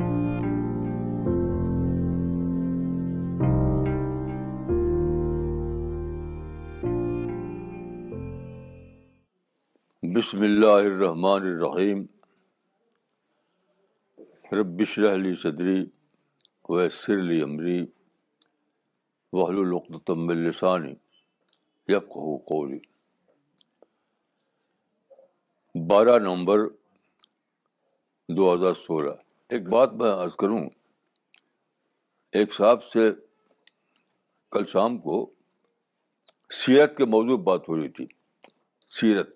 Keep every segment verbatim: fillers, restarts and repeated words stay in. بسم اللہ الرحمن الرحیم رب اشرح لی صدری ویسر لی امری واحلل عقدۃ من لسانی یفقہوا قولی. بارہ نومبر دو ہزار سولہ. ایک بات میں عرض کروں، ایک صاحب سے کل شام کو سیرت کے موضوع بات ہو رہی تھی. سیرت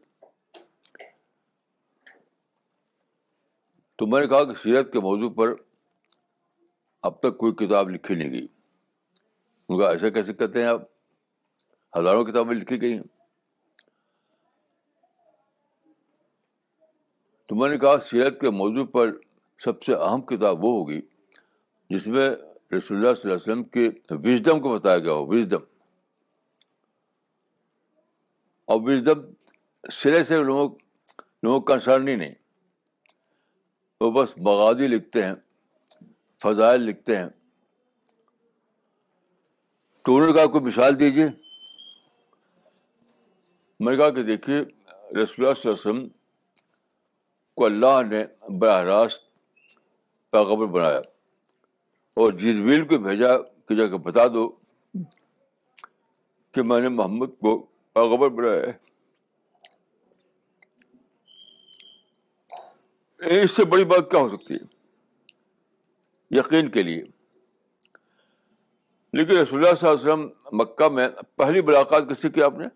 تو میں نے کہا کہ سیرت کے موضوع پر اب تک کوئی کتاب لکھی نہیں گئی. ان کا ایسا کیسے کہتے ہیں آپ، ہزاروں کتابیں لکھی گئی ہیں. تو میں نے کہا سیرت کے موضوع پر سب سے اہم کتاب وہ ہوگی جس میں رسول اللہ صلی اللہ علیہ وسلم کے وژڈم کو بتایا گیا ہو. وژڈم اور وژڈم سرے سے لوگوں لوگوں کنسرن ہی نہیں، وہ بس مغازی لکھتے ہیں، فضائل لکھتے ہیں. تو انہوں نے کہا کوئی مثال دیجیے. میں نے کہا کہ دیکھیے رسول اللہ صلی اللہ علیہ وسلم کو اللہ نے براہ راست پیغمبر بنایا اور جبریل کو بھیجا کہ جا کے بتا دو کہ میں نے محمد کو پیغمبر بنایا ہے. اس سے بڑی بات کیا ہو سکتی ہے یقین کے لیے؟ لیکن رسول اللہ صلی اللہ علیہ وسلم مکہ میں پہلی ملاقات کس سے کی آپ نے؟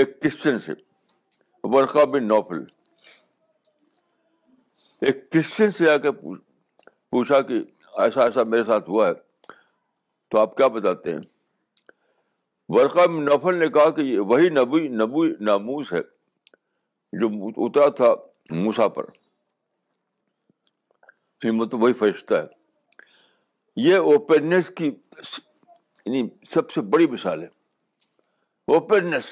ایک کرسچن سے، ورقہ بن نوفل. ایک کرسچن سے آ کے پوچھا کہ ایسا ایسا میرے ساتھ ہوا ہے تو آپ کیا بتاتے ہیں؟ ورقہ بن نوفل نے کہا کہ یہ وہی نبی نبی ناموس ہے جو اترا تھا موسیٰ پر، مطلب وہی فرشتہ ہے. یہ اوپننیس کی یعنی سب سے بڑی مثال ہے. اوپننس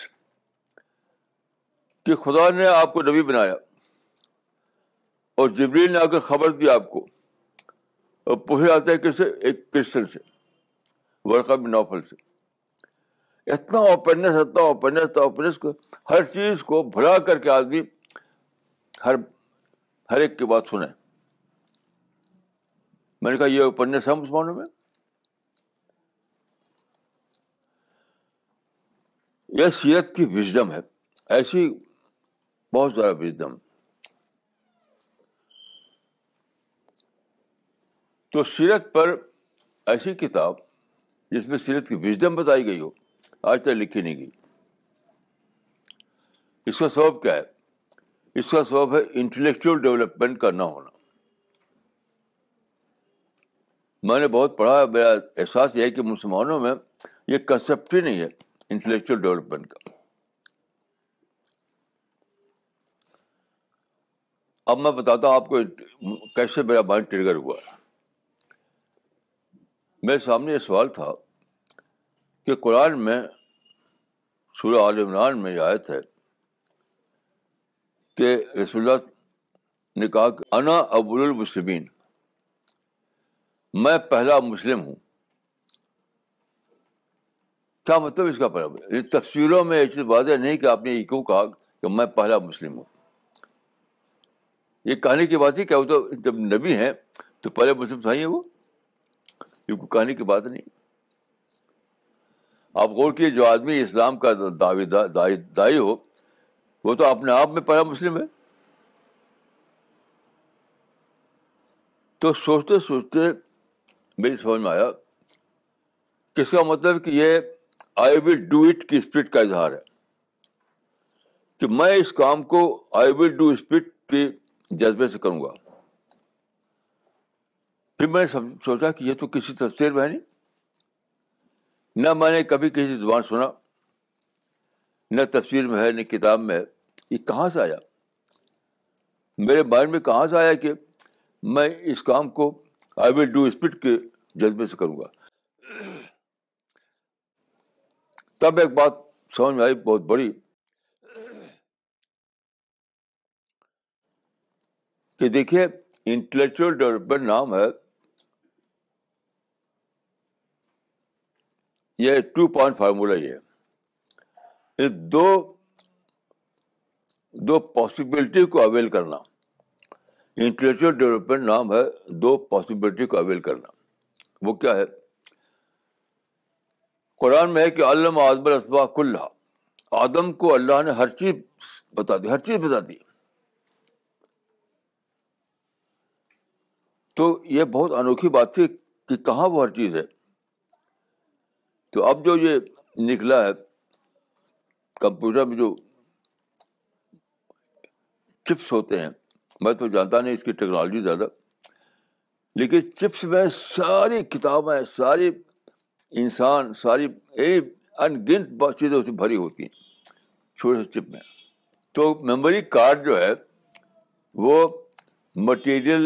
کہ خدا نے آپ کو نبی بنایا اور جبریل نے آ کے خبر دی آپ کو، اور پوچھا جاتا ہے کسے؟ ایک کرسچن سے، ورقہ بن نوفل سے. اتنا اوپننس اتنا اوپننس اتنا اوپننس کو ہر چیز کو بھلا کر کے آدمی ہر ہر ایک کی بات سنے. میں نے کہا یہ اوپننس ہے مسلمانوں میں؟ یہ سیرت کی وژڈم ہے. ایسی بہت سارا وژڈم. تو سیرت پر ایسی کتاب جس میں سیرت کی وژڈم بتائی گئی ہو آج تک لکھی نہیں گئی. اس کا سبب کیا ہے؟ اس کا سبب ہے انٹلیکچوئل ڈیولپمنٹ کا نہ ہونا. میں نے بہت پڑھا ہے، میرا احساس یہ ہے کہ مسلمانوں میں یہ کنسیپٹ ہی نہیں ہے انٹلیکچوئل ڈیولپمنٹ کا. اب میں بتاتا ہوں آپ کو کیسے میرا مائنڈ ٹریگر ہوا ہے. میرے سامنے یہ سوال تھا کہ قرآن میں سورہ آل عمران میں یہ آیت ہے کہ رسول اللہ نے کہا کہ انا اول المسلمین، میں پہلا مسلم ہوں. کیا مطلب اس کا؟ پہلا تفسیروں میں یہ چیز واضح نہیں کہ آپ نے یہ کیوں کہا کہ میں پہلا مسلم ہوں. یہ کہانی کی بات ہی کیا؟ وہ تو جب نبی ہیں تو پہلے مسلم صحیح ہیں وہ، یہ کوئی کہانی کی بات نہیں. آپ غور کیے جو آدمی اسلام کا دعوی دائی ہو وہ تو اپنے آپ میں پہلا مسلم ہے. تو سوچتے سوچتے میری سمجھ میں آیا کہ اس کا مطلب کہ یہ آئی ول ڈو اٹ کی اسپرٹ کا اظہار ہے، کہ میں اس کام کو آئی ول ڈو اسپرٹ کے جذبے سے کروں گا. پھر میں نے سوچا کہ یہ تو کسی تفسیر میں نہیں، نہ میں نے کبھی کسی زبان سنا، نہ تفسیر میں ہے، نہ کتاب میں ہے. یہ کہاں سے آیا میرے مائنڈ میں؟ کہاں سے آیا کہ میں اس کام کو آئی ول ڈو اسپرٹ کے جذبے سے کروں گا؟ تب ایک بات سمجھ میں آئی بہت بڑی، کہ دیکھیے انٹلیکچوئل ڈیولپمنٹ نام ہے, یہ ٹو پوائنٹ فارمولا. یہ دو دو پاسبلٹی کو اویل کرنا, انٹلیکچوئل ڈیولپمنٹ نام ہے دو پاسبلٹی کو اویل کرنا. وہ کیا ہے؟ قرآن میں ہے کہ علم آدم الاسماء کلھا, آدم کو اللہ نے ہر چیز بتا دی, ہر چیز بتا دی. تو یہ بہت انوکھی بات تھی کہ کہاں وہ ہر چیز ہے. تو اب جو یہ نکلا ہے کمپیوٹر میں جو چپس ہوتے ہیں, میں تو جانتا نہیں اس کی ٹیکنالوجی زیادہ, لیکن چپس میں ساری کتابیں, ساری انسان, ساری ان گنت چیزیں اس میں بھری ہوتی ہیں چھوٹے سے چپ میں. تو میموری کارڈ جو ہے وہ مٹیریل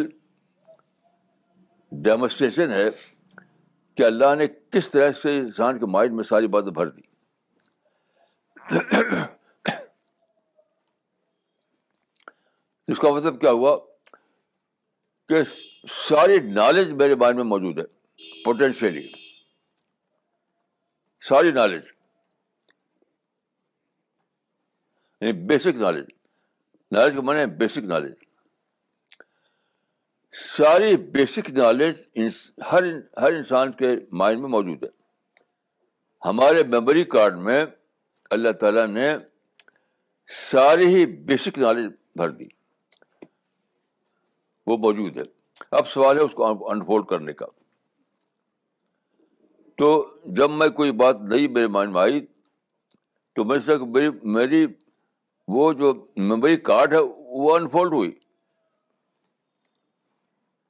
ڈیمونسٹریشن ہے کہ اللہ نے کس طرح سے انسان کے مائنڈ میں ساری باتیں بھر دی. اس کا مطلب کیا ہوا کہ ساری نالج میرے مائنڈ میں موجود ہے, پوٹینشیلی ساری نالج, یعنی بیسک نالج, نالج کا معنی ہے بیسک نالج. ساری بیسک نالج ہر ہر انسان کے مائنڈ میں موجود ہے. ہمارے میموری کارڈ میں اللہ تعالیٰ نے ساری ہی بیسک نالج بھر دی, وہ موجود ہے. اب سوال ہے اس کو انفولڈ کرنے کا. تو جب میں کوئی بات نہیں میرے مائنڈ میں آئی تو میرے ساتھ میری میری وہ جو میموری کارڈ ہے وہ انفولڈ ہوئی.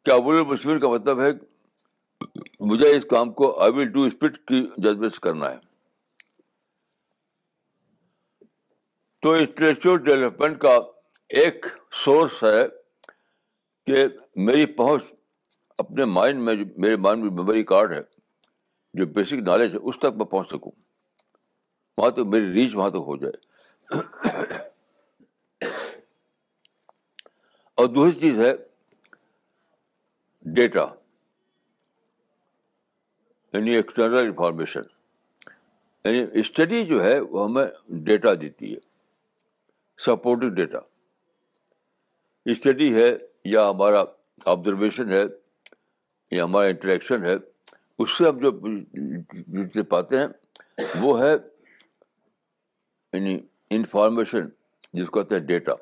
کیا ابول مشمیر کا مطلب ہے مجھے اس کام کو آئی ول ڈو اسپرٹ کی جذبے سے کرنا ہے. تو انٹلیکچوئل ڈیولپمنٹ کا ایک سورس ہے کہ میری پہنچ اپنے مائنڈ میں, میرے مائنڈ میں میموری کارڈ ہے جو بیسک نالج ہے, اس تک میں پہنچ سکوں, وہاں تک میری ریچ وہاں تک ہو جائے. اور دوسری چیز ہے ڈیٹا, یعنی ایکسٹرنل انفارمیشن, یعنی اسٹڈی جو ہے وہ ہمیں ڈیٹا دیتی ہے, سپورٹنگ ڈیٹا. اسٹڈی ہے یا ہمارا آبزرویشن ہے یا ہمارا انٹریکشن ہے, اس سے ہم جو پاتے ہیں وہ ہے یعنی انفارمیشن جس کو کہتے ہیں ڈیٹا.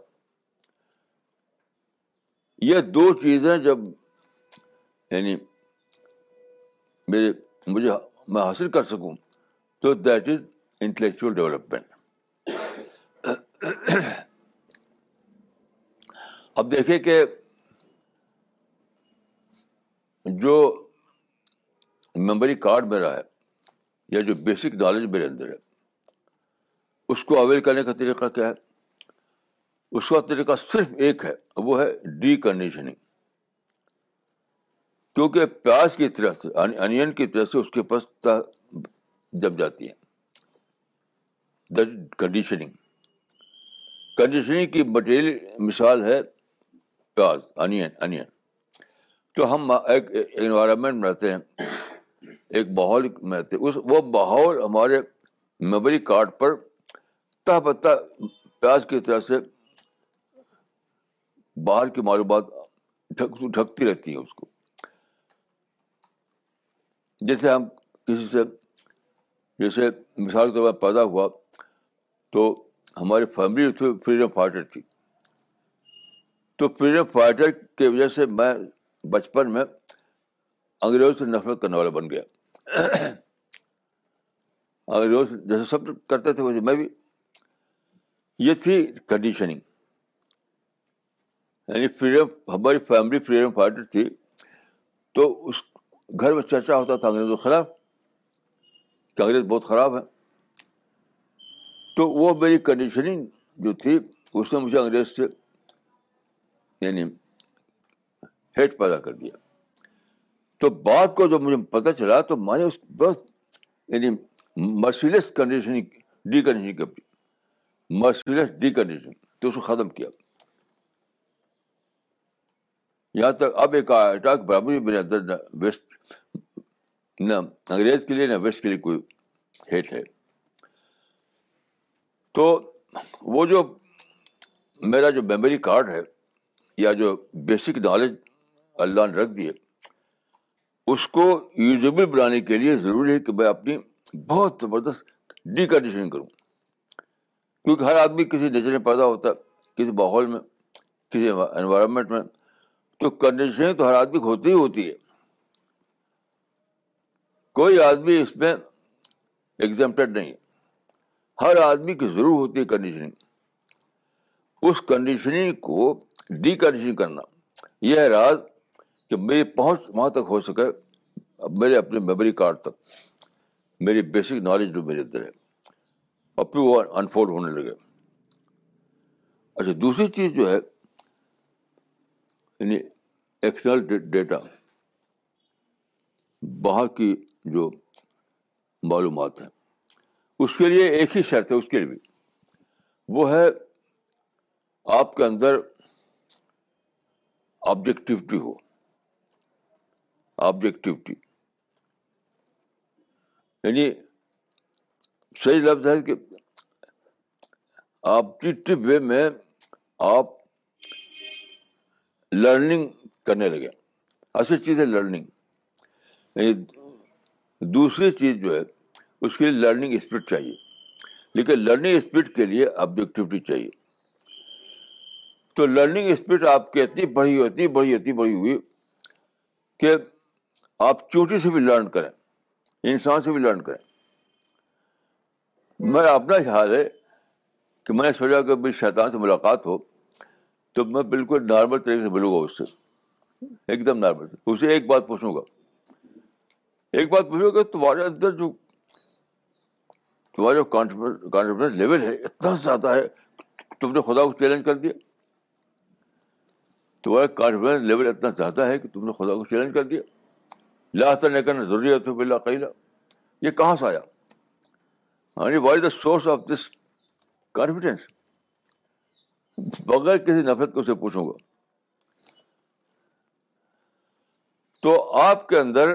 یہ دو چیزیں جب یعنی میرے مجھے میں حاصل کر سکوں تو دیٹ از انٹلیکچوئل ڈیولپمنٹ. اب دیکھیں کہ جو میموری کارڈ میرا ہے یا جو بیسک نالج میرے اندر ہے اس کو اویل کرنے کا طریقہ کیا ہے. اس کا طریقہ صرف ایک ہے, وہ ہے ڈی کنڈیشننگ. کیونکہ پیاز کی طرح سے, انین کی طرح سے اس کے پاس جم جاتی ہے. That conditioning. کنڈیشننگ کی مٹیریل مثال ہے پیاز, انین انین تو ہم ایک انوائرمنٹ میں رہتے ہیں, ایک ماحول میں رہتے ہیں, اس وہ ماحول ہمارے میموری کارڈ پر تہ بتہ پیاز کی طرح سے باہر کی معلومات ڈھکتی رہتی ہیں اس کو. جیسے ہم کسی سے, جیسے مثال کے طور پر پیدا ہوا تو ہماری فیملی فریڈم فائٹر تھی, تو فریڈم فائٹر کی وجہ سے میں بچپن میں انگریزوں سے نفرت کرنے والا بن گیا. انگریزوں سے جیسے سب کرتے تھے ویسے میں بھی. یہ تھی کنڈیشننگ, یعنی فریڈم, ہماری فیملی فریڈم فائٹر تھی تو اس گھر میں چرچا ہوتا تھا انگریزوں کے خلاف کہ انگریز بہت خراب ہے. تو وہ میری کنڈیشننگ جو تھی اس نے مجھے انگریز سے یعنی ہیٹ پیدا کر دیا. تو بات کو جب مجھے پتہ چلا تو میں نے اس بس یعنی مرسیلیس کنڈیشننگ, ڈی کنڈیشننگ کی مرسیلیس ڈی کنڈیشننگ, تو اس کو ختم کیا. یہاں تک اب ایک اٹیک برابر میرے اندر نہ ویسٹ نہ انگریز کے لیے نہ ویسٹ کے لیے کوئی ہیٹ ہے. تو وہ جو میرا جو میموری کارڈ ہے یا جو بیسک نالج اللہ نے رکھ دی ہے اس کو یوزیبل بنانے کے لیے ضروری ہے کہ میں اپنی بہت زبردست ڈی کنڈیشن کروں, کیونکہ ہر آدمی کسی نیچر میں پیدا ہوتا ہے, کسی ماحول میں, کسی انوائرمنٹ میں, تو کنڈیشنیں تو ہر آدمی کو ہوتی ہی ہوتی ہے. کوئی آدمی اس میں ایگزمپٹڈ نہیں ہے, ہر آدمی کی ضرور ہوتی ہے کنڈیشننگ. اس کنڈیشننگ کو ڈی کنڈیشننگ کرنا یہ ہے راز کہ میری پہنچ وہاں تک ہو سکے میرے اپنے میموری کارڈ تک, میری بیسک نالج جو میرے اندر ہے, اور پھر وہ انفولڈ ہونے لگے. اچھا دوسری چیز جو ہے یعنی ایکسٹرنل ڈیٹا, باہر کی جو معلومات ہیں, اس کے لیے ایک ہی شرط ہے اس کے لیے بھی, وہ ہے آپ کے اندر آبجیکٹیوٹی ہو. آبجیکٹیوٹی یعنی صحیح لفظ ہے کہ آبجیکٹو وے میں آپ لرننگ کرنے لگے. اصل چیز ہے لرننگ, یعنی دوسری چیز جو ہے اس کے لیے لرننگ اسپرٹ چاہیے, لیکن لرننگ اسپرٹ کے لیے آبجیکٹیوٹی چاہیے. تو لرننگ اسپرٹ آپ کی اتنی بڑی اتنی بڑی اتنی بڑی ہوئی کہ آپ چوٹی سے بھی لرن کریں, انسان سے بھی لرن کریں. میں اپنا خیال ہے کہ میں نے سوچا کہ میری شیطان سے ملاقات ہو تو میں بالکل نارمل طریقے سے بولوں گا اس سے, ایک دم نارمل, اسے ایک بات پوچھوں گا ایک بات پوچھوں گا تمہارے اندر جو تمہارا جو کانفیڈنس لیول ہے اتنا زیادہ ہے, تم نے خدا کو چیلنج کر دیا, تمہارا کانفیڈنس لیول اتنا زیادہ ہے کہ تم نے خدا کو چیلنج کر دیا, لاحاظ نہ کرنا ضروری ہے تو بلا قیلا. یہ کہاں سے آیا؟ What is the source of this confidence? بغیر کسی نفرت کو سے پوچھوں گا. تو آپ کے اندر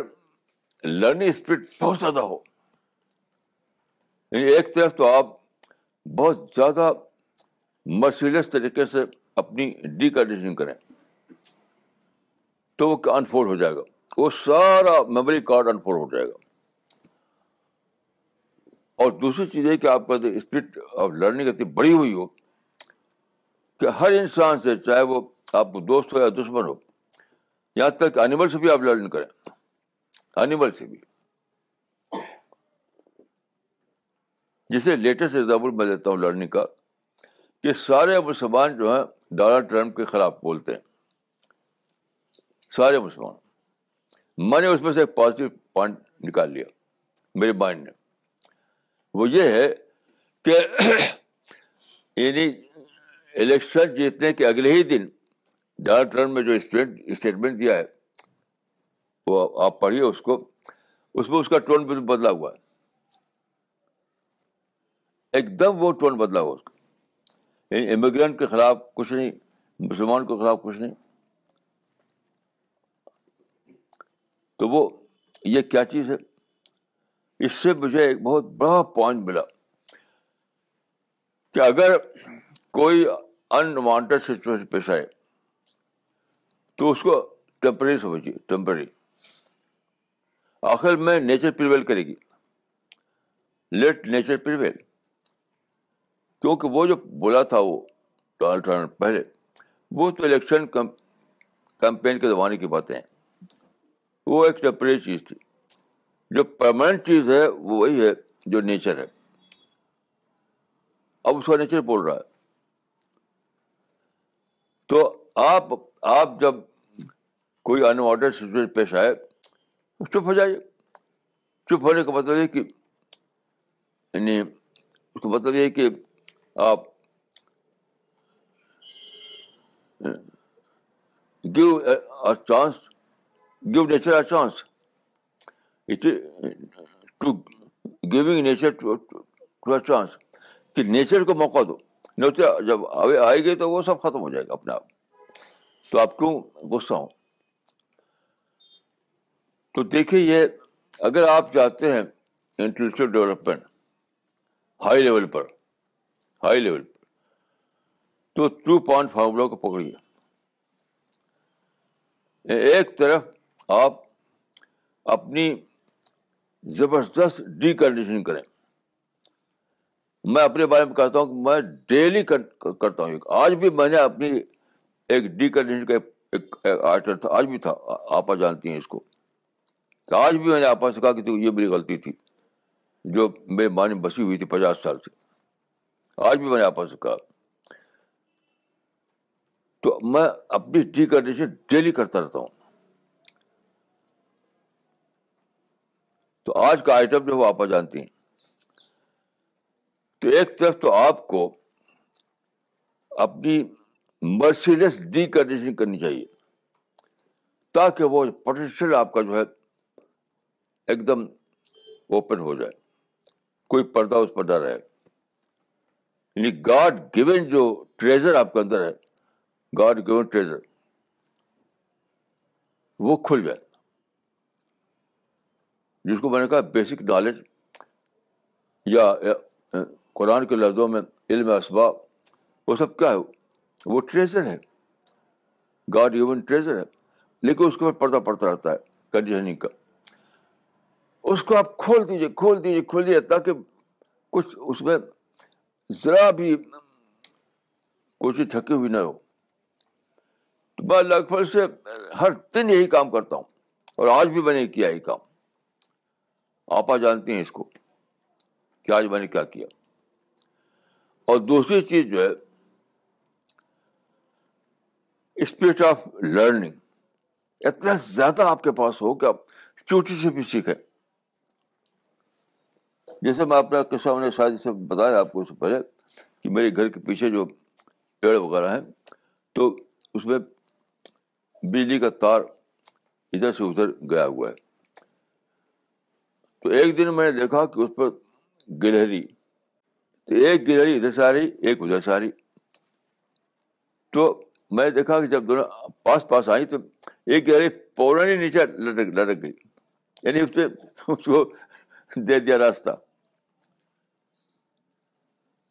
لرننگ اسپرٹ بہت زیادہ ہو, یعنی ایک طرف تو آپ بہت زیادہ مرسیلیس طریقے سے اپنی ڈی کنڈیشننگ کریں تو وہ انفولڈ ہو جائے گا, وہ سارا میموری کارڈ انفولڈ ہو جائے گا. اور دوسری چیز ہے کہ آپ کا اسپرٹ آف لرننگ اتنی بڑی ہوئی ہو کہ ہر انسان سے, چاہے وہ آپ کو دوست ہو یا دشمن ہو, یہاں تک اینیمل سے بھی آپ لرن کریں, اینیمل سے بھی. جسے لیٹسٹ ایگزامپل میں دیتا ہوں لرننگ کا, کہ سارے مسلمان جو ہیں ڈونلڈ ٹرمپ کے خلاف بولتے ہیں, سارے مسلمان. میں نے اس میں سے ایک پازیٹیو پوائنٹ نکال لیا میرے مائنڈ نے, وہ یہ ہے کہ یعنی الیکشن جیتنے کے اگلے ہی دن ڈونلڈ ٹرمپ میں جو اسٹیٹمنٹ دیا ہے وہ آپ پڑھیے اس کو, اس میں اس کا ٹون بدلا ہوا ہے, ایک دم وہ ٹون بدلا ہوا اس کا. یعنی امیگرینٹ کے خلاف کچھ نہیں, مسلمان کے خلاف کچھ نہیں. تو وہ یہ کیا چیز ہے؟ اس سے مجھے ایک بہت بڑا پوائنٹ ملا کہ اگر کوئی انوانٹیڈ سچویشن پیش آئے تو اس کو ٹیمپرری سمجھیے, ٹیمپرری. آخر میں نیچر پریویل کرے گی, لیٹ نیچر پریویل. کیونکہ وہ جو بولا تھا وہ ڈونلڈ ٹرمپ پہلے, وہ تو الیکشن کمپین کے زمانے کی باتیں ہیں, وہ ایک ٹیمپرری چیز تھی. جو پرماننٹ چیز ہے وہ وہی ہے جو نیچر ہے. اب اس کا نیچر بول رہا ہے. تو آپ آپ جب کوئی انوارڈر سچویشن پیش آئے چپ ہو جائیے. چپ ہونے کا مطلب یہ کہ یعنی اس کا مطلب یہ کہ آپ give a chance, give nature a chance. It is to giving nature to, to, to a chance. کہ نیچر کو موقع دو, نہیں تو جب آئے گی تو وہ سب ختم ہو جائے گا اپنے آپ. تو آپ کیوں غصہ ہوں؟ تو دیکھیے یہ اگر آپ چاہتے ہیں انٹلیکچوئل ڈیولپمنٹ ہائی لیول پر ہائی لیول پر تو ٹو پوائنٹ فارمولا کو پکڑیے. ایک طرف آپ اپنی زبردست ڈی کنڈیشننگ کریں. میں اپنے بارے میں کہتا ہوں کہ میں ڈیلی کرتا ہوں. آج بھی میں نے اپنی ایک ڈی کنڈیشن کا ایک آرٹیکل تھا, آج بھی تھا, آپا جانتی ہیں اس کو, کہ آج بھی میں نے آپا سے کہا کہ تو یہ میری غلطی تھی جو میرے معنی بسی ہوئی تھی پچاس سال سے. آج بھی میں نے آپا سے کہا. تو میں اپنی ڈی کنڈیشن ڈیلی کرتا رہتا ہوں. تو آج کا آئٹم جو وہ آپا جانتی ہیں. تو ایک طرف تو آپ کو اپنی مرسیلیس ڈی کنڈیشننگ کرنی چاہیے تاکہ وہ پوٹینشیل آپ کا جو ہے ایک دم اوپن ہو جائے, کوئی پردہ اس پر نہ رہے. یعنی گاڈ گیون جو ٹریجر آپ کے اندر ہے, گاڈ گیون ٹریجر, وہ کھل جائے, جس کو میں نے کہا بیسک نالج یا قرآن کے لفظوں میں علم اسباب. وہ سب کیا ہے؟ وہ ٹریزر ہے, گاڈ گیون ٹریزر ہے, لیکن اس کے اوپر پردہ پڑتا رہتا ہے کنڈیشننگ کا. اس کو آپ کھول دیجیے کھول دیجیے کھول دیجیے تاکہ کچھ اس میں ذرا بھی کوئی تھکی ہوئی نہ ہو. تو میں لگ بھگ سے ہر دن یہی کام کرتا ہوں, اور آج بھی میں نے کیا یہی کام. آپا جانتے ہیں اس کو کہ آج میں نے کیا کیا. اور دوسری چیز جو ہے اسپرٹ آف لرننگ اتنا زیادہ آپ کے پاس ہو کہ آپ چوٹی سے بھی سیکھیں. جیسے میں اپنا قصہ انہیں شاید اسے بتایا آپ کو اس سے پہلے کہ میرے گھر کے پیچھے جو پیڑ وغیرہ ہیں تو اس میں بجلی کا تار ادھر سے ادھر گیا ہوا ہے. تو ایک دن میں نے دیکھا کہ اس پر گلہری, تو ایک گلہری ادھر سے آ رہی ایک ادھر سے آ رہی. تو میں نے دیکھا کہ جب دونوں پاس پاس آئی تو ایک گلہری پورانی نیچے لٹک لٹک گئی, یعنی اس نے اس کو دے دیا راستہ.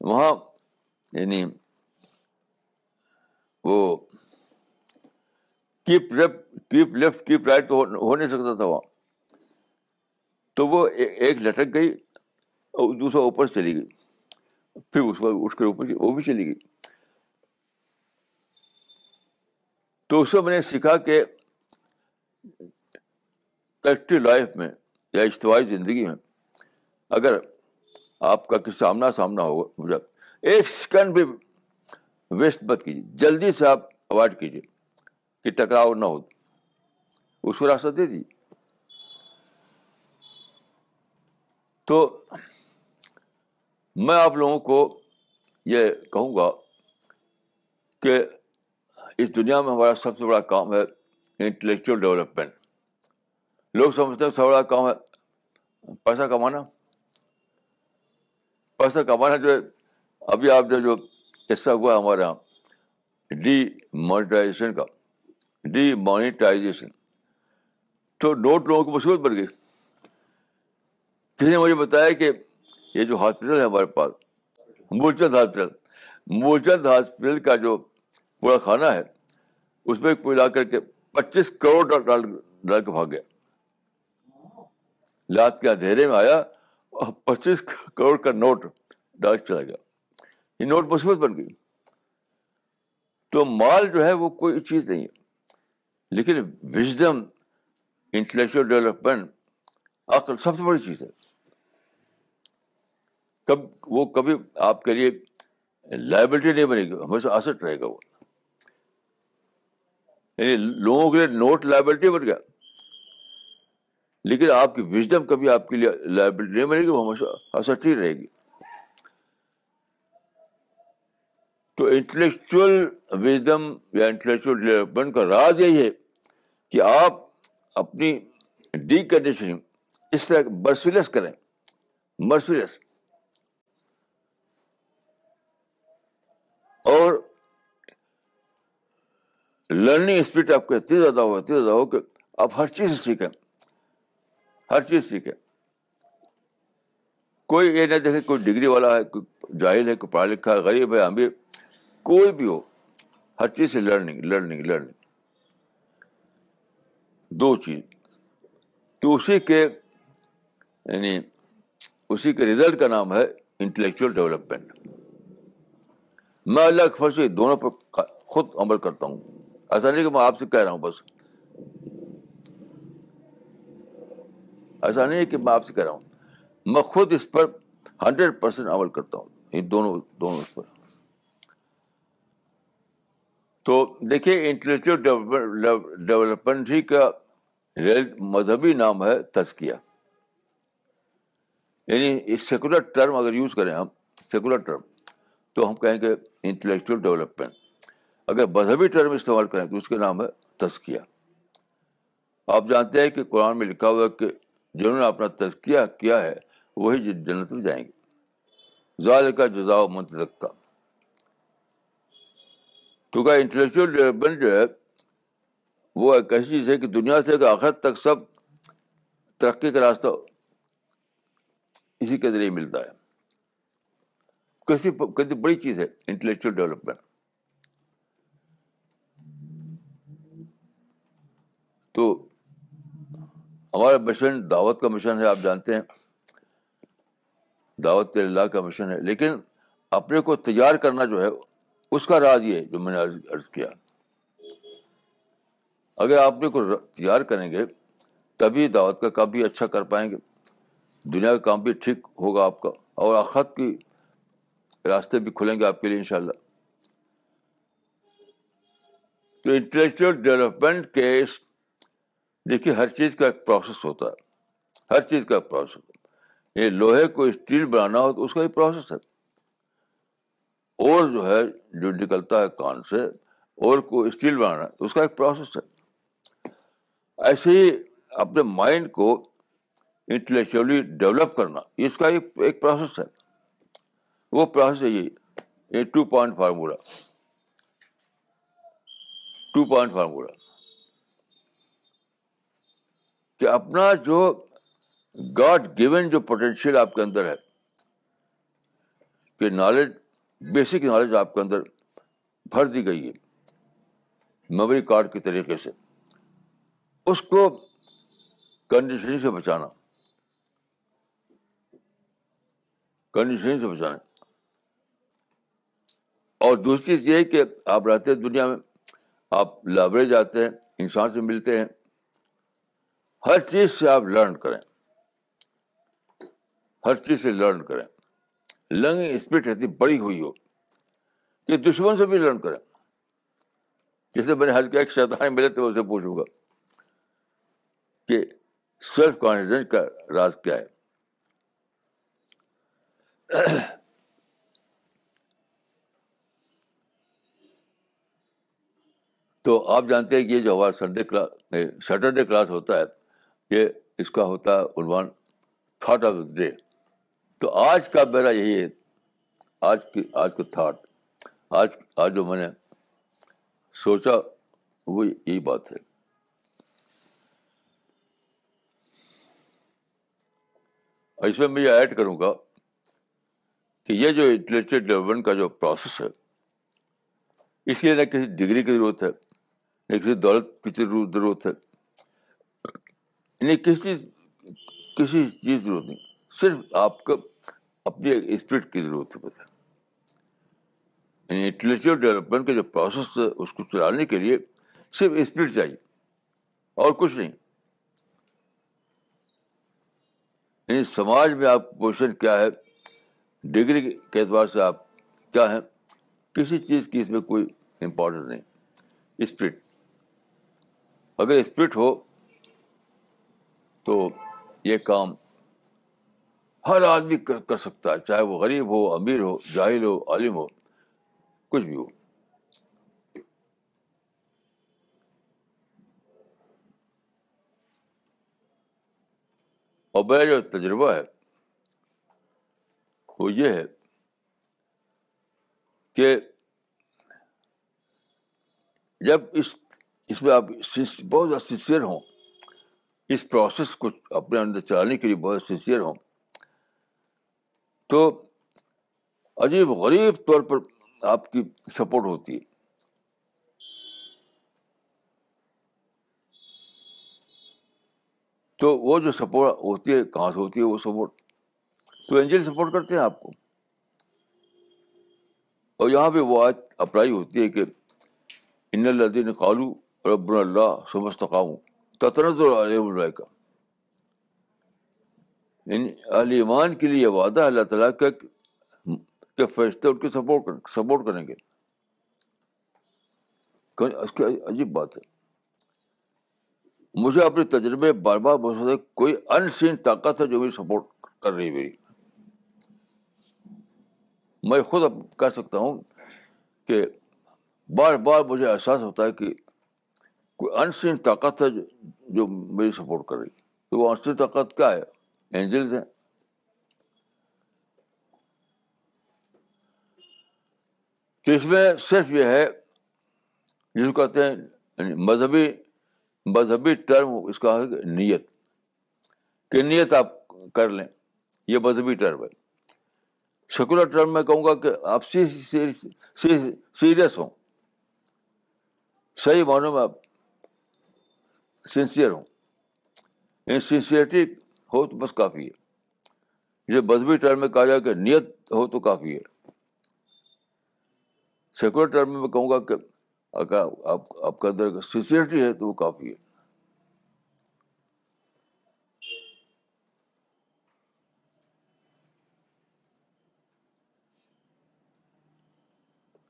وہاں یعنی وہ keep left keep left keep right تو ہو نہیں سکتا تھا وہاں. تو وہ ایک لٹک گئی اور دوسرا اوپر چلی گئی, پھر اس پر اٹھ کر اوپر وہ بھی چلی گئی. تو اس سے میں نے سیکھا کہ کلیکٹو لائف میں یا اجتماعی زندگی میں اگر آپ کا کسی سامنا سامنا ہوگا ایک سیکنڈ بھی ویسٹ مت کیجیے, جلدی سے آپ اوائڈ کیجیے کہ ٹکراؤ نہ ہو, اس کو راستہ دے دیجیے. تو میں آپ لوگوں کو یہ کہوں گا کہ اس دنیا میں ہمارا سب سے بڑا کام ہے انٹلیکچوئل ڈیولپمنٹ. لوگ سمجھتے ہیں سب سے بڑا کام ہے پیسہ کمانا. پیسہ کمانا جو ہے, ابھی آپ نے جو حصہ ہوا ہے ہمارے یہاں ڈی مانیٹائزیشن کا, ڈی مانیٹائزیشن, تو نوٹ لوگوں کی مصیبت بن گئی. کسی نے مجھے بتایا کہ یہ جو ہاسپٹل ہے ہمارے پاس مول چند ہاسپٹل, مول چند ہاسپٹل کا جو پورا کھانا ہے اس میں کوئی لا کر کے پچیس کروڑ ڈال ڈال کے بھاگ گیا. رات کے اندھیرے میں آیا اور پچیس کروڑ کا نوٹ ڈال چلا گیا. یہ نوٹ مصیبت بن گئی. تو مال جو ہے وہ کوئی چیز نہیں ہے, لیکن وژڈم, انٹلیکچوئل ڈیولپمنٹ, عقل سب سے بڑی چیز ہے. کب وہ کبھی آپ کے لیے لائبلٹی نہیں بنے گی, ہمیشہ ایسٹ رہے گا وہ. یعنی لوگوں کے لیے نوٹ لائبلٹی بن گیا, لیکن آپ کی وژڈم کبھی آپ کے لیے لائبلٹی نہیں بنے گی, وہ ہمیشہ ایسٹ ہی رہے گی. تو انٹلیکچوئل وژڈم یا انٹلیکچوئل ڈیولپمنٹ کا راز یہی ہے کہ آپ اپنی ڈی کنڈیشننگ اس طرح مرسیلیس کریں, مرسیلیس, اور لرننگ اسپرٹ آپ کا اتنی زیادہ ہو اتنی زیادہ ہو کہ آپ ہر چیز سیکھیں ہر چیز سیکھیں. کوئی یہ نہ دیکھے کوئی ڈگری والا ہے, کوئی جاہل ہے, کوئی پڑھا لکھا ہے, غریب ہے, امیر, کوئی بھی ہو, ہر چیز سے لرننگ لرننگ لرننگ. دو چیز تو اسی کے یعنی اسی کے رزلٹ کا نام ہے انٹلیکچوئل ڈیولپمنٹ. میں اللہ کے فضل سے دونوں پر خود عمل کرتا ہوں, ایسا نہیں کہ میں آپ سے کہہ رہا ہوں, بس ایسا نہیں ہے کہ میں آپ سے کہہ رہا ہوں, میں خود اس پر ہنڈریڈ پرسینٹ عمل کرتا ہوں, یہ دونوں دونوں اس پر. تو دیکھیے انٹلیکچوئل ڈیولپمنٹ ہی کا مذہبی نام ہے تزکیہ, یعنی سیکولر ٹرم اگر یوز کریں ہم سیکولر ٹرم تو ہم کہیں گے انٹلیکچوئل ڈیولپمنٹ, اگر مذہبی ٹرم استعمال کریں تو اس کا نام ہے تزکیہ. آپ جانتے ہیں کہ قرآن میں لکھا ہوا ہے کہ جنہوں نے اپنا تزکیہ کیا ہے وہی جنت میں جائیں گے, ذالک جزاء من تزکیٰ. تو کیا انٹلیکچوئل ڈیولپمنٹ جو ہے وہ ایک ایسی چیز ہے کہ دنیا سے آخرت تک سب ترقی کا راستہ اسی کے ذریعے ملتا ہے. کیسی کتنی بڑی چیز ہے انٹلیکچوئل ڈیولپمنٹ. تو ہمارا مشن دعوت کا مشن ہے, آپ جانتے ہیں دعوت اللہ کا مشن ہے, لیکن اپنے کو تیار کرنا جو ہے اس کا راز یہ جو میں نے عرض کیا. اگر آپ نے کو تیار کریں گے تبھی دعوت کا کام بھی اچھا کر پائیں گے, دنیا کا کام بھی ٹھیک ہوگا آپ کا, اور آخرت کی راستے بھی کھلیں گے آپ کے لیے انشاءاللہ. تو انٹلیکچوئل ڈیولپمنٹ کے دیکھیے ہر چیز کا ایک پروسیس ہوتا ہے, ہر چیز کا ایک پروسیس ہوتا ہے. یہ لوہے کو اسٹیل بنانا ہو تو اس کا بھی پروسیس ہے, اور جو ہے جو نکلتا ہے کان سے اور کو اسٹیل بنانا ہے تو اس کا ایک پروسیس ہے. ایسے ہی اپنے مائنڈ کو انٹلیکچولی ڈیولپ کرنا اس کا ایک پروسیس ہے, وہ پروسیس ہے یہ two point formula two point formula کہ اپنا جو گاڈ گیون جو پوٹینشیل آپ کے اندر ہے کہ نالج بیسک نالج آپ کے اندر بھر دی گئی ہے میموری کارڈ کے طریقے سے, اس کو کنڈیشننگ سے بچانا کنڈیشننگ سے بچانا اور دوسری چیز یہ کہ آپ رہتے ہیں دنیا میں, آپ لائبریری جاتے ہیں, انسان سے ملتے ہیں, ہر چیز سے آپ لرن کریں, ہر چیز سے لرن کریں. لرننگ اسپرٹ اتنی بڑی ہوئی ہو کہ دشمن سے بھی لرن کریں. جیسے میں نے حج کا ایک شیطان ملے تو اسے پوچھوں گا کہ سیلف کانفیڈنس کا راز کیا ہے. تو آپ جانتے ہیں کہ یہ جو ہمارا سنڈے کلاس سیٹرڈے کلاس ہوتا ہے یہ اس کا ہوتا ہے عنوان تھاٹ آف دا ڈے. تو آج کا میرا یہی ہے, آج کی آج کا تھاٹ, آج آج جو میں نے سوچا وہ یہی بات ہے. اور اس میں میں یہ ایڈ کروں گا کہ یہ جو انٹلیکچوئل ڈیولپمنٹ کا جو پروسیس ہے اس کے لیے نہ کسی ڈگری کی ضرورت ہے, نہ کسی دولت کی ضرورت ہے, نہیں کسی کسی چیز ضرورت نہیں, صرف آپ کو اپنی اسپرٹ کی ضرورت ہے. یعنی انٹلیکچوئل ڈیولپمنٹ کا جو پروسیس ہے اس کو چلانے کے لیے صرف اسپرٹ چاہیے اور کچھ نہیں. یعنی سماج میں آپ کی پوزیشن کیا ہے, ڈگری کے اعتبار سے آپ کیا ہیں, کسی چیز کی اس میں کوئی امپورٹنس نہیں. اسپرٹ, اگر اسپرٹ ہو تو یہ کام ہر آدمی کر سکتا ہے, چاہے وہ غریب ہو, امیر ہو, جاہل ہو, عالم ہو, کچھ بھی ہو. اور میرا جو تجربہ ہے وہ یہ ہے کہ جب اس اس میں آپ بہت زیادہ سنسیئر ہوں, اس پروسیس کو اپنے اندر چلانے کے لیے بہت سنسیئر ہوں, تو عجیب غریب طور پر آپ کی سپورٹ ہوتی ہے. تو وہ جو سپورٹ ہوتی ہے کہاں سے ہوتی ہے وہ سپورٹ؟ تو اینجل سپورٹ کرتے ہیں آپ کو. اور یہاں پہ وہ آج اپلائی ہوتی ہے کہ ان الذین قالوا ربنا اللہ ثم استقاموا تتنزل علیہم الملائکہ. اہل ایمان کے لیے وعدہ اللہ تعالیٰ کا کہ فرشتے ان کی سپورٹ سپورٹ کریں گے. اس کی عجیب بات ہے. مجھے اپنے تجربے بار بار محسوس ہے کوئی ان سین طاقت ہے جو میری سپورٹ کر رہی ہے میری. میں خود اب کہہ سکتا ہوں کہ بار بار مجھے احساس ہوتا ہے کہ کوئی ان سین طاقت ہے جو میری سپورٹ کر رہی ہے. تو وہ ان سین طاقت کیا ہے؟ اینجلز ہیں. تو اس میں صرف یہ ہے جس کو کہتے ہیں مذہبی مذہبی ٹرم اس کا ہے نیت, کہ نیت آپ کر لیں, یہ مذہبی ٹرم ہے. سیکولر ٹرم میں کہوں گا کہ آپ سیریس ہوں, صحیح معنوں میں آپ سنسیئر ہوں. ان سنسیئرٹی ہو تو بس کافی ہے. یہ مذہبی ٹرم میں کہا جائے کہ نیت ہو تو کافی ہے. سیکولر ٹرم میں میں کہوں گا کہ آپ آپ کا اندر سنسیئرٹی ہے تو وہ کافی ہے.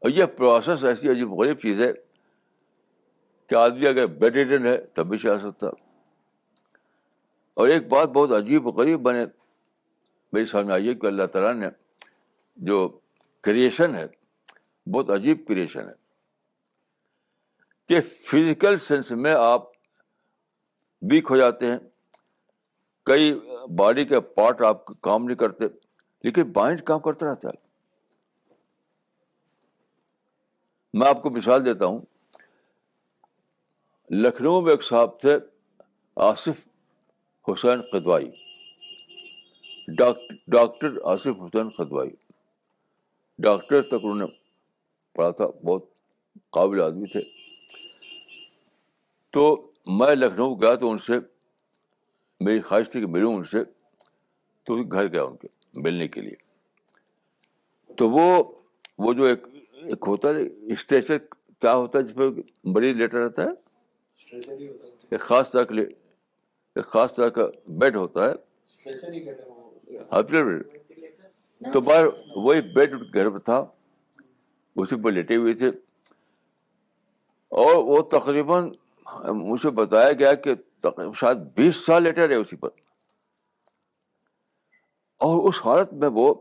اور یہ پروسیس ایسی عجیب غریب چیز ہے کہ آدمی اگر بیڈ ریڈن ہے تب بھی چلا سکتا. اور ایک بات بہت عجیب غریب بنے میری سامنے آئی ہے کہ اللہ تعالیٰ نے جو کریشن ہے بہت عجیب کریشن ہے, کہ فزیکل سینس میں آپ ویک ہو جاتے ہیں, کئی باڈی کے پارٹ آپ کام نہیں کرتے, لیکن مائنڈ کام کرتا رہتا ہے. میں آپ کو مثال دیتا ہوں. لکھنؤ میں ایک صاحب تھے آصف حسین قدوائی, ڈاکٹر آصف حسین قدوائی, ڈاکٹر تک انہوں نے پڑھا تھا, بہت قابل آدمی تھے. تو میں لکھنؤ گیا تو ان سے میری خواہش تھی کہ ملوں ان سے, تو گھر گیا ان کے ملنے کے لیے. تو وہ وہ جو ایک ایک ہوتا ہے اسٹریچر, کیا ہوتا ہے جس پہ مریض لیٹا رہتا ہے, ایک خاص طرح کے ایک خاص طرح کا بیڈ ہوتا ہے ہاسپٹل. تو باہر وہی بیڈ گھر پہ تھا, اسی پہ لیٹے ہوئے تھے. اور وہ تقریباً مجھے بتایا گیا کہ شاید بیس سال لیٹر رہے اسی پر. اور اس حالت میں وہ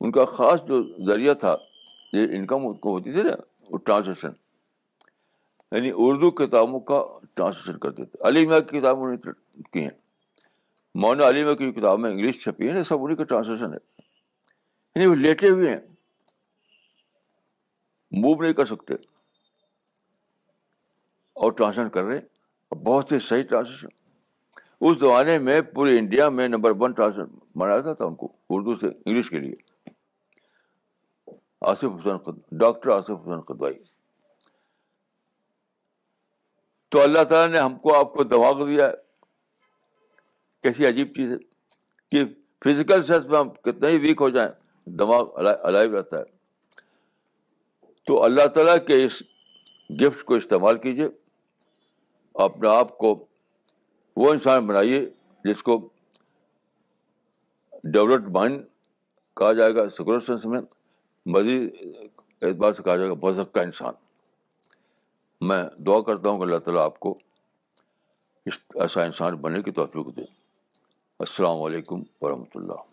ان کا خاص جو ذریعہ تھا یہ انکم ان کو ہوتی تھی نا, وہ ٹرانسلیشن, یعنی اردو کتابوں کا ٹرانسلیشن کرتے تھے. علی میاں کی کتابوں نے کی ہیں, مولانا علی میاں کی کتاب میں انگلش چھپی ہے نا, سب انہیں کا ٹرانسلیشن ہے. یعنی وہ لیٹے ہوئے ہیں, موو نہیں کر سکتے, اور ٹرانسلیشن کر رہے ہیں, بہت ہی صحیح ٹرانسلیشن. اس زمانے میں پورے انڈیا میں نمبر ون ٹرانسلیشن مانا جاتا تھا ان کو اردو سے انگلش کے لیے, آصف حسین قد... ڈاکٹر آصف حسین قدوائی. تو اللہ تعالیٰ نے ہم کو آپ کو دماغ دیا ہے. کیسی عجیب چیز ہے کہ فزیکل سینس میں ہم کتنے ہی ویک ہو جائیں, دماغ الائیو رہتا ہے. تو اللہ تعالیٰ کے اس گفٹ کو استعمال کیجیے, اپنے آپ کو وہ انسان بنائیے جس کو ڈیولپڈ مائنڈ کہا جائے گا سیکولر سینس میں, مزید اعتبار سے کہا جائے گا بزرگ کا انسان. میں دعا کرتا ہوں کہ اللہ تعالیٰ آپ کو ایسا انسان بننے کی توفیق دے. السلام علیکم ورحمۃ اللہ.